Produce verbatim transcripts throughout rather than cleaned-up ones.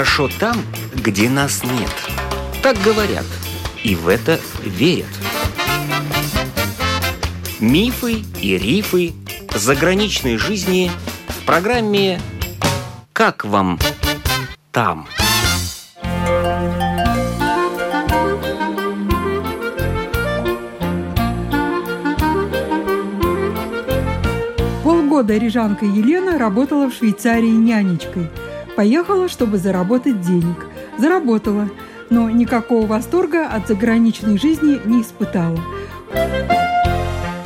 хорошо там, где нас нет. Так говорят, и в это верят. Мифы и рифы заграничной жизни в программе «Как вам там?». Полгода рижанка Елена работала в Швейцарии нянечкой. Поехала, чтобы заработать денег. Заработала, но никакого восторга от заграничной жизни не испытала.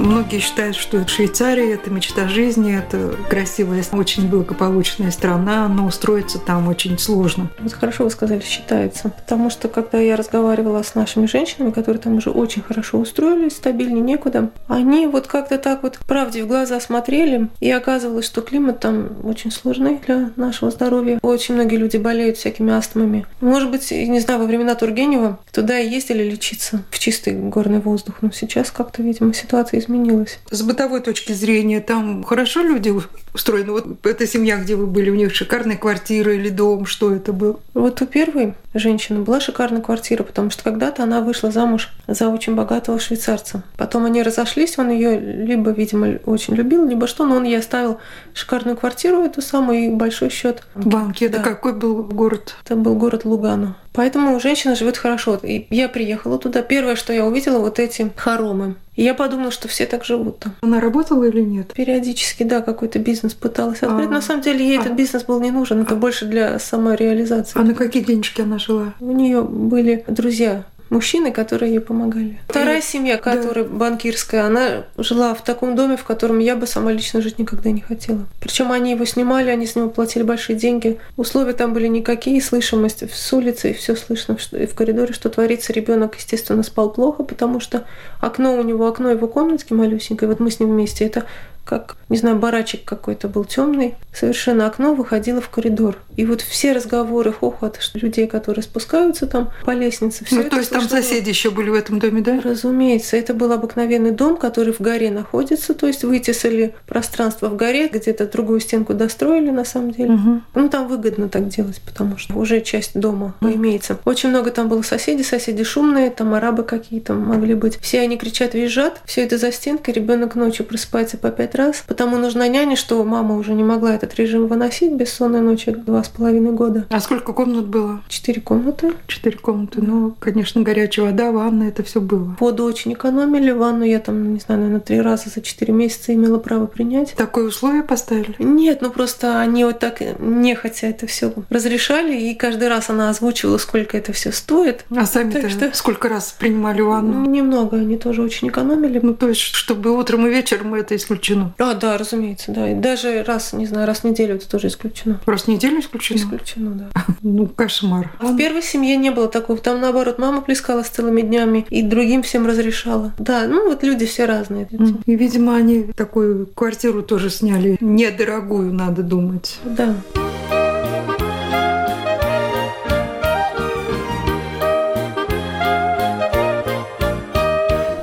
Многие считают, что Швейцария – это мечта жизни, это красивая, очень благополучная страна, но устроиться там очень сложно. Вот хорошо вы сказали, считается, потому что когда я разговаривала с нашими женщинами, которые там уже очень хорошо устроились, стабильнее некуда, они вот как-то так вот правде в глаза смотрели, и оказывалось, что климат там очень сложный для нашего здоровья. Очень многие люди болеют всякими астмами. Может быть, не знаю, во времена Тургенева туда и ездили лечиться в чистый горный воздух, но сейчас как-то, видимо, ситуация изменилась. Изменилось. С бытовой точки зрения, там хорошо люди устроены? Вот эта семья, где вы были, у них шикарная квартира или дом, что это было? Вот у первой женщины была шикарная квартира, потому что когда-то она вышла замуж за очень богатого швейцарца. Потом они разошлись, он ее либо, видимо, очень любил, либо что, но он ей оставил шикарную квартиру, эту самую, и большой счет. Банки. Да. Это какой был город? Это был город Лугано. Поэтому женщина живет хорошо. И я приехала туда. Первое, что я увидела, вот эти хоромы. И я подумала, что все так живут там. Она работала или нет? Периодически, да, какой-то бизнес пыталась открыть. А, на самом деле ей а, этот бизнес был не нужен. Это а, больше для самореализации. А на какие денежки она жила? У нее были друзья. Мужчины, которые ей помогали. Вторая семья, которая да. банкирская, она жила в таком доме, в котором я бы сама лично жить никогда не хотела. Причем они его снимали, они с него платили большие деньги. Условия там были никакие, слышимость с улицы, и все слышно, и в коридоре, что творится. Ребенок, естественно, спал плохо, потому что окно у него, окно его комнатки малюсенькое, вот мы с ним вместе, это как, не знаю, барачек какой-то был темный, совершенно окно выходило в коридор. И вот все разговоры, хохот людей, которые спускаются там по лестнице. Все ну, это то есть там соседи было. Еще были в этом доме, да? Разумеется. Это был обыкновенный дом, который в горе находится, то есть вытесали пространство в горе, где-то другую стенку достроили, на самом деле. Угу. Ну, там выгодно так делать, потому что уже часть дома угу. имеется. Очень много там было соседей, соседи шумные, там арабы какие-то могли быть. Все они кричат, визжат, все это за стенкой, ребенок ночью просыпается по пять раз. Потому нужна няня, что мама уже не могла этот режим выносить, бессонной ночи два с половиной года. А сколько комнат было? Четыре комнаты. Четыре комнаты. Ну, конечно, горячая вода, ванна, это все было. Воду очень экономили. Ванну я там, не знаю, наверное, три раза за четыре месяца имела право принять. Такое условие поставили? Нет, ну просто они вот так нехотя это все разрешали, и каждый раз она озвучивала, сколько это все стоит. А сами-то что... сколько раз принимали ванну? Немного, они тоже очень экономили. Ну, то есть, чтобы утром и вечером это исключено. А, да, разумеется, да. И даже раз, не знаю, раз в неделю это тоже исключено. Раз в неделю исключено? Исключено, да. Ну, кошмар. А в первой семье не было такого. Там, наоборот, мама плескалась целыми днями и другим всем разрешала. Да, ну вот люди все разные. И, видимо, они такую квартиру тоже сняли. Недорогую, надо думать. Да.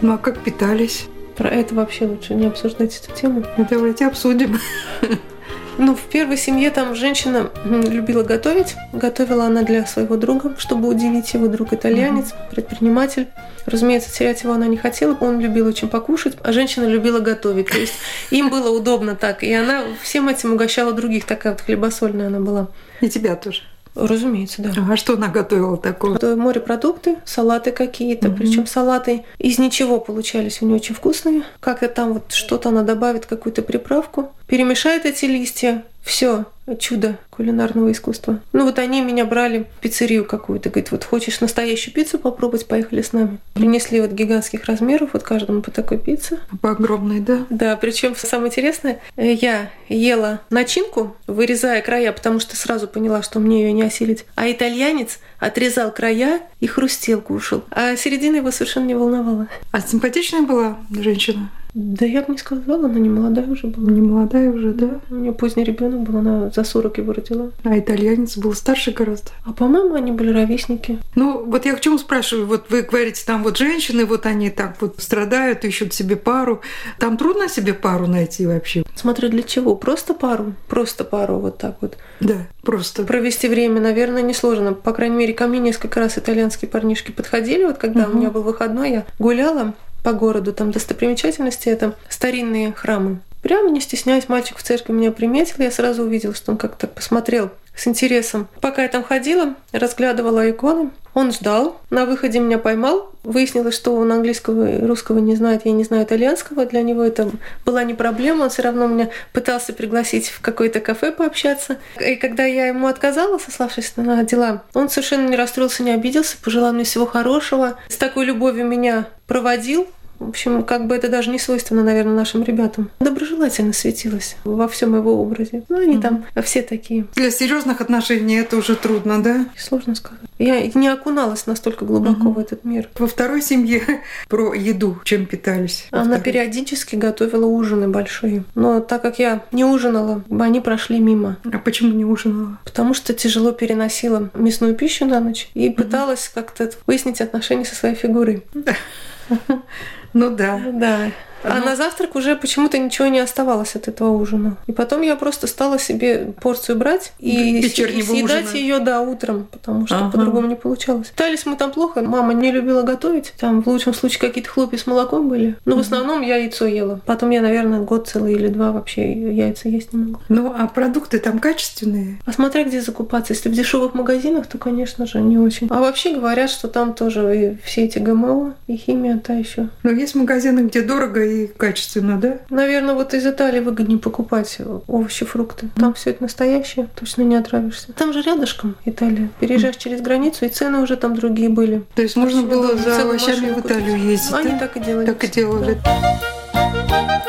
Ну, а как питались? Про это вообще лучше не обсуждать эту тему. Давайте обсудим. Ну, в первой семье там женщина любила готовить. Готовила она для своего друга, чтобы удивить его. Друг итальянец, mm-hmm. предприниматель. Разумеется, терять его она не хотела. Он любил очень покушать, а женщина любила готовить. То есть им было удобно так. И она всем этим угощала других. Такая вот хлебосольная она была. И тебя тоже. Разумеется, да. А что она готовила такое? Готовила морепродукты, салаты какие-то, угу. причем салаты из ничего получались у нее очень вкусные. Как-то там вот что-то она добавит, какую-то приправку, перемешает эти листья, все. Чудо кулинарного искусства. Ну вот они меня брали в пиццерию какую-то. Говорит, вот хочешь настоящую пиццу попробовать, поехали с нами. Принесли вот гигантских размеров, вот каждому по такой пицце. По огромной, да? Да, причем самое интересное, я ела начинку, вырезая края, потому что сразу поняла, что мне ее не осилить. А итальянец отрезал края и хрустел, кушал. А середина его совершенно не волновала. А симпатичная была женщина? Да я бы не сказала, она не молодая уже была. Не молодая уже, да? У нее поздний ребенок был, она за сорок его родила. А итальянец был старше гораздо. А по-моему, они были ровесники. Ну, вот я к чему спрашиваю? Вот вы говорите, там вот женщины, вот они так вот страдают, ищут себе пару. Там трудно себе пару найти вообще? Смотрю, для чего? Просто пару? Просто пару вот так вот. Да, просто. Провести время, наверное, несложно. По крайней мере, ко мне несколько раз итальянские парнишки подходили. Вот когда угу. у меня был выходной, я гуляла по городу, там достопримечательности, это старинные храмы. Прямо не стесняясь, мальчик в церкви меня приметил, я сразу увидела, что он как-то посмотрел с интересом. Пока я там ходила, разглядывала иконы, он ждал, на выходе меня поймал. Выяснилось, что он английского и русского не знает, я не знаю итальянского. Для него это была не проблема, он все равно меня пытался пригласить в какое-то кафе пообщаться. И когда я ему отказала, сославшись на дела, он совершенно не расстроился, не обиделся, пожелал мне всего хорошего. С такой любовью меня проводил. В общем, как бы это даже не свойственно, наверное, нашим ребятам. Доброжелательно светилось во всем его образе. Ну, они mm-hmm. там все такие. Для серьезных отношений это уже трудно, да? Сложно сказать. Я не окуналась настолько глубоко mm-hmm. в этот мир. Во второй семье про еду чем питались? Она второй. периодически готовила ужины большие. Но так как я не ужинала, они прошли мимо. А почему не ужинала? Потому что тяжело переносила мясную пищу на ночь и mm-hmm. пыталась как-то выяснить отношения со своей фигурой. Ну да. Да. А ну... на завтрак уже почему-то ничего не оставалось от этого ужина. И потом я просто стала себе порцию брать и, и съедать ее да, утром, потому что ага. по-другому не получалось. Питались мы там плохо. Мама не любила готовить. Там в лучшем случае какие-то хлопья с молоком были. Но угу. в основном я яйцо ела. Потом я, наверное, год целый или два вообще яйца есть не могла. Ну а продукты там качественные? А смотря где закупаться. Если в дешевых магазинах, то, конечно же, не очень. А вообще говорят, что там тоже все эти ГМО и химия та еще. Но есть магазины, где дорого и качественно, да? Наверное, вот из Италии выгоднее покупать овощи, фрукты. Там все это настоящее, точно не отравишься. Там же рядышком Италия. Переезжаешь mm. через границу, и цены уже там другие были. То есть можно общем, было за овощами в Италию ездить? Они да? так и делали. Так и делали. Да.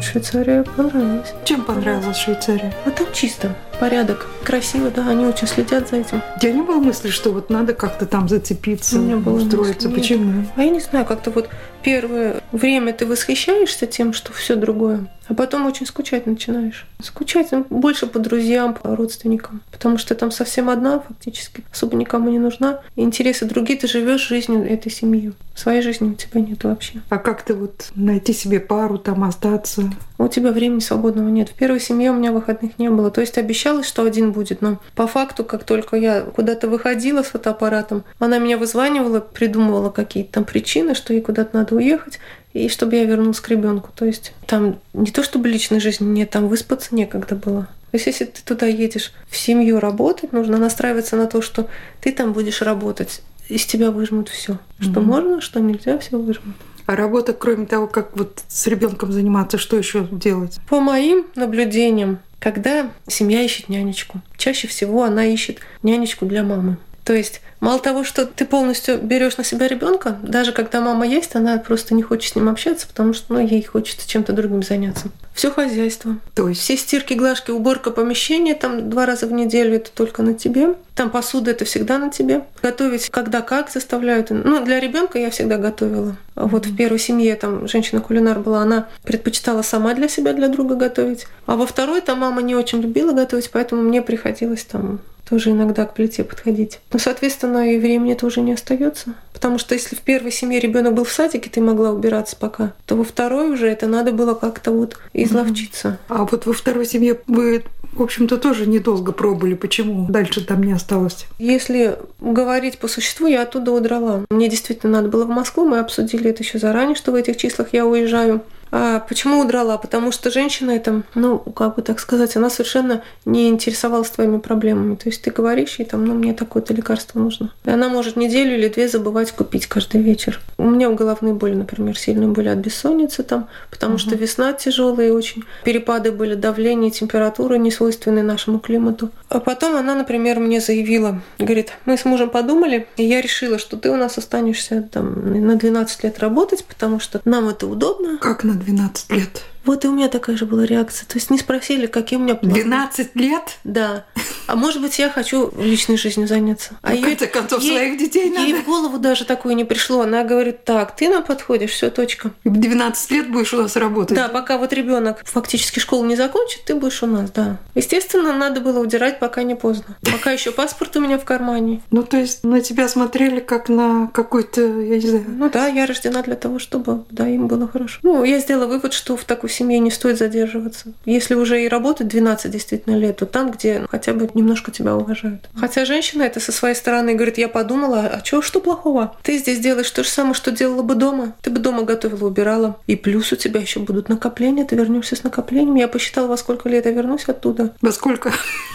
Швейцария понравилась. Чем понравилась Швейцария? А там чисто, порядок, красиво, да, они очень следят за этим. У тебя не было мысли, что вот надо как-то там зацепиться, устроиться? Почему? А я не знаю, как-то вот первое время ты восхищаешься тем, что все другое, а потом очень скучать начинаешь. Скучать больше по друзьям, по родственникам, потому что там совсем одна, фактически, особо никому не нужна. Интересы другие, ты живешь жизнью этой семьи. Своей жизни у тебя нет вообще. А как ты вот найти себе пару, там остаться? У тебя времени свободного нет. В первой семье у меня выходных не было. То есть обещалось, что один будет. Но по факту, как только я куда-то выходила с фотоаппаратом, она меня вызванивала, придумывала какие-то там причины, что ей куда-то надо уехать, и чтобы я вернулась к ребенку. То есть там не то чтобы личной жизни нет, там выспаться некогда было. То есть если ты туда едешь в семью работать, нужно настраиваться на то, что ты там будешь работать. Из тебя выжмут все, что mm-hmm. можно, что нельзя, все выжмут. А работа, кроме того, как вот с ребенком заниматься, что еще делать? По моим наблюдениям, когда семья ищет нянечку, чаще всего она ищет нянечку для мамы. То есть мало того, что ты полностью берешь на себя ребенка, даже когда мама есть, она просто не хочет с ним общаться, потому что ну, ей хочется чем-то другим заняться. Все хозяйство. То есть все стирки, глажки, уборка помещения там два раза в неделю это только на тебе. Там посуда это всегда на тебе. Готовить когда как заставляют. Ну, для ребенка я всегда готовила. Вот в первой семье там женщина-кулинар была, она предпочитала сама для себя, для друга готовить. А во второй там мама не очень любила готовить, поэтому мне приходилось там тоже иногда к плите подходить. Но, соответственно, и времени тоже не остается. Потому что если в первой семье ребенок был в садике, ты могла убираться пока, то во второй уже это надо было как-то вот изловчиться. А вот во второй семье вы, в общем-то, тоже недолго пробовали. Почему дальше там не осталось? Если говорить по существу, я оттуда удрала. Мне действительно надо было в Москву. Мы обсудили это еще заранее, что в этих числах я уезжаю. А почему удрала? Потому что женщина это, ну, как бы так сказать, она совершенно не интересовалась твоими проблемами. То есть ты говоришь ей, там, ну, мне такое-то лекарство нужно. И она может неделю или две забывать купить каждый вечер. У меня головные боли, например, сильные были от бессонницы там, потому uh-huh. что весна тяжелая очень. Перепады были, давление, температура, не свойственные нашему климату. А потом она, например, мне заявила, говорит, мы с мужем подумали, и я решила, что ты у нас останешься там на двенадцать лет работать, потому что нам это удобно. Как на двенадцать лет. Вот и у меня такая же была реакция. То есть не спросили, какие у меня планы. двенадцать лет? Да. А может быть, я хочу личной жизнью заняться. А ей, это концов ей, своих детей надо. Ей в голову даже такое не пришло. Она говорит, так, ты нам подходишь, все, точка. В двенадцать лет будешь у нас работать. Да, пока вот ребенок фактически школу не закончит, ты будешь у нас, да. Естественно, надо было удирать, пока не поздно. Пока еще паспорт у меня в кармане. Ну, то есть на тебя смотрели как на какой-то, я не знаю... Ну да, я рождена для того, чтобы, да, им было хорошо. Ну, я сделала вывод, что в такой семье не стоит задерживаться. Если уже и работать двенадцать действительно лет, то там, где хотя бы немножко тебя уважают. Хотя женщина это со своей стороны говорит, я подумала, а чё, что плохого? Ты здесь делаешь то же самое, что делала бы дома. Ты бы дома готовила, убирала. И плюс у тебя еще будут накопления, ты вернешься с накоплением. Я посчитала, во сколько лет я вернусь оттуда. Во сколько?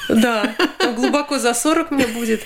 Да. Глубоко за сорок мне будет.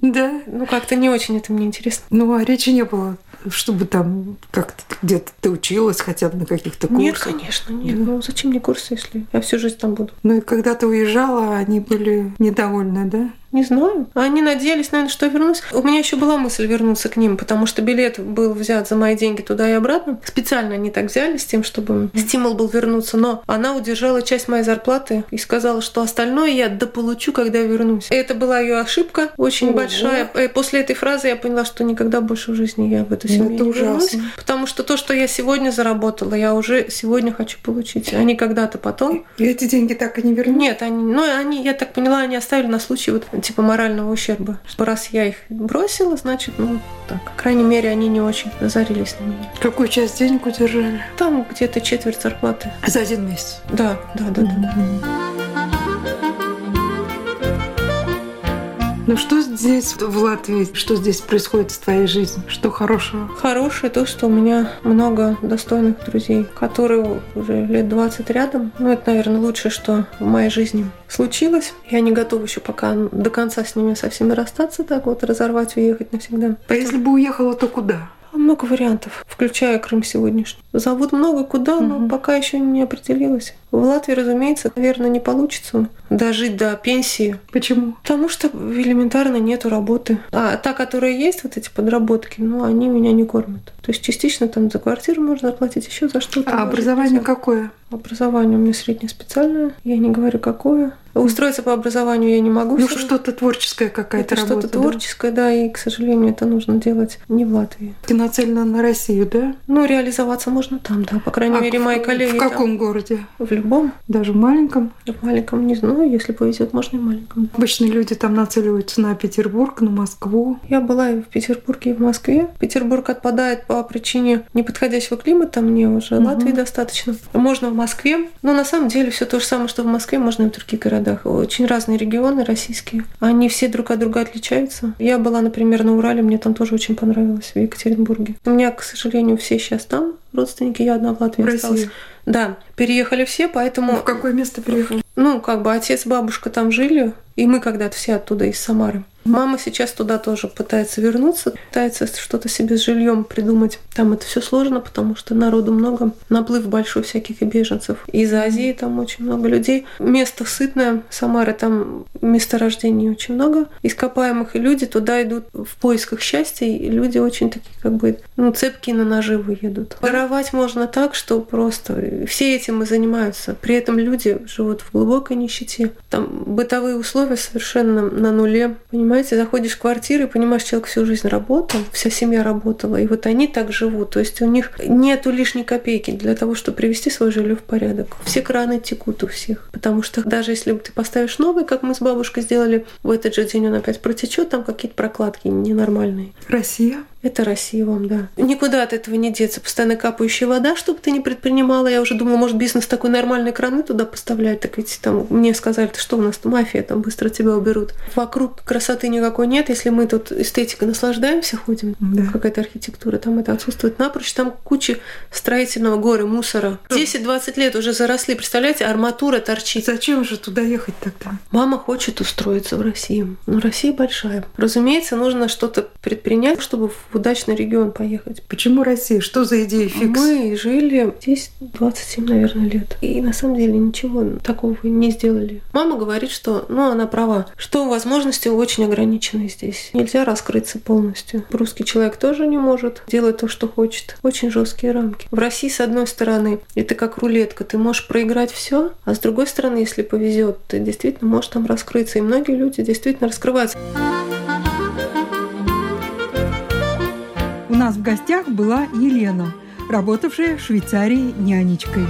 Да. Ну, как-то не очень это мне интересно. Ну, а речи не было, чтобы там как-то где-то ты училась хотя бы на каких-то курсах? Нет, конечно, нет. Да. Ну, зачем мне курсы, если я всю жизнь там буду? Ну, и когда ты уезжала, они были недовольны, да? Не знаю. Они надеялись, наверное, что я вернусь. У меня еще была мысль вернуться к ним, потому что билет был взят за мои деньги туда и обратно. Специально они так взяли с тем, чтобы стимул был вернуться. Но она удержала часть моей зарплаты и сказала, что остальное я дополучу, когда я вернусь. Это была ее ошибка очень Ого. большая. И после этой фразы я поняла, что никогда больше в жизни я в эту семью это не ужасно. вернусь. Потому что то, что я сегодня заработала, я уже сегодня хочу получить, а не когда-то потом. И эти деньги так и не вернут? Нет, они, ну, они, я так поняла, они оставили на случай вот типа морального ущерба. Раз я их бросила, значит, ну, так. По крайней мере, они не очень разорились на меня. Какую часть денег удержали? Там где-то четверть зарплаты. За один месяц? Да, да, да, mm-hmm. да. Ну, что здесь в Латвии? Что здесь происходит в твоей жизни? Что хорошего? Хорошее то, что у меня много достойных друзей, которые уже лет двадцать рядом. Ну, это, наверное, лучшее, что в моей жизни случилось. Я не готова еще пока до конца с ними со всеми расстаться, так вот, разорвать, уехать навсегда. А если бы уехала, то куда? Много вариантов, включая Крым сегодняшний. Зовут много куда, но mm-hmm. пока еще не определилась. В Латвии, разумеется, наверное, не получится дожить до пенсии. Почему? Потому что элементарно нету работы. А та, которая есть, вот эти подработки, ну, они меня не кормят. То есть частично там за квартиру можно заплатить, еще за что-то. А образование нельзя. Какое? Образование у меня среднее специальное. Я не говорю, какое. Устроиться по образованию я не могу. Ну, что-то творческое какая-то это работа. Что-то творческое, да? да, и, к сожалению, это нужно делать не в Латвии. Ты нацелена на Россию, да? Ну, реализоваться можно там, да. По крайней а мере, в, мои коллеги. В каком там, городе? В любом. Даже в маленьком? В маленьком, не знаю. Если повезет, можно и в маленьком. Обычно люди там нацеливаются на Петербург, на Москву. Я была и в Петербурге, и в Москве. Петербург отпадает по причине неподходящего климата. Мне уже угу. Латвии достаточно. Можно в Москве. Но на самом деле все то же самое, что в Москве, можно и в других городах. Очень разные регионы российские. Они все друг от друга отличаются. Я была, например, на Урале, мне там тоже очень понравилось, в Екатеринбурге. У меня, к сожалению, все сейчас там, родственники, я одна в Латвии в осталась. Да, переехали все, поэтому... Ну, в какое место переехали? Ну, как бы отец, бабушка там жили, и мы когда-то все оттуда, из Самары. Мама сейчас туда тоже пытается вернуться, пытается что-то себе с жильем придумать. Там это все сложно, потому что народу много, наплыв большой всяких и беженцев. Из Азии там очень много людей. Место сытное, Самары там месторождений очень много. Ископаемых, и люди туда идут в поисках счастья, и люди очень такие, как бы, ну, цепкие на наживу едут. Воровать можно так, что просто все этим и занимаются. При этом люди живут в глубокой нищете. Там бытовые условия совершенно на нуле, понимаете? Понимаете, заходишь в квартиру и понимаешь, человек всю жизнь работал, вся семья работала, и вот они так живут. То есть у них нету лишней копейки для того, чтобы привести свое жилье в порядок. Все краны текут у всех, потому что даже если ты поставишь новый, как мы с бабушкой сделали, в этот же день он опять протечет, там какие-то прокладки ненормальные. Россия? Это Россия вам, да. Никуда от этого не деться. Постоянно капающая вода, чтобы ты не предпринимала. Я уже думала, может, бизнес такой нормальный, краны туда поставлять. Так ведь там мне сказали, что у нас мафия, там быстро тебя уберут. Вокруг красоты никакой нет. Если мы тут эстетикой наслаждаемся, ходим, да. Какая-то архитектура, там это отсутствует напрочь. Там куча строительного горя, мусора. десять-двадцать лет уже заросли, представляете, арматура торчит. Зачем же туда ехать тогда? Мама хочет устроиться в России. Но Россия большая. Разумеется, нужно что-то предпринять, чтобы... в удачный регион поехать. Почему Россия? Что за идея фикс? Мы жили здесь двадцать семь, наверное, лет. И на самом деле ничего такого не сделали. Мама говорит, что, ну, она права, что возможности очень ограничены здесь. Нельзя раскрыться полностью. Русский человек тоже не может делать то, что хочет. Очень жесткие рамки. В России, с одной стороны, это как рулетка. Ты можешь проиграть все, а с другой стороны, если повезет, ты действительно можешь там раскрыться. И многие люди действительно раскрываются. У нас в гостях была Елена, работавшая в Швейцарии нянечкой.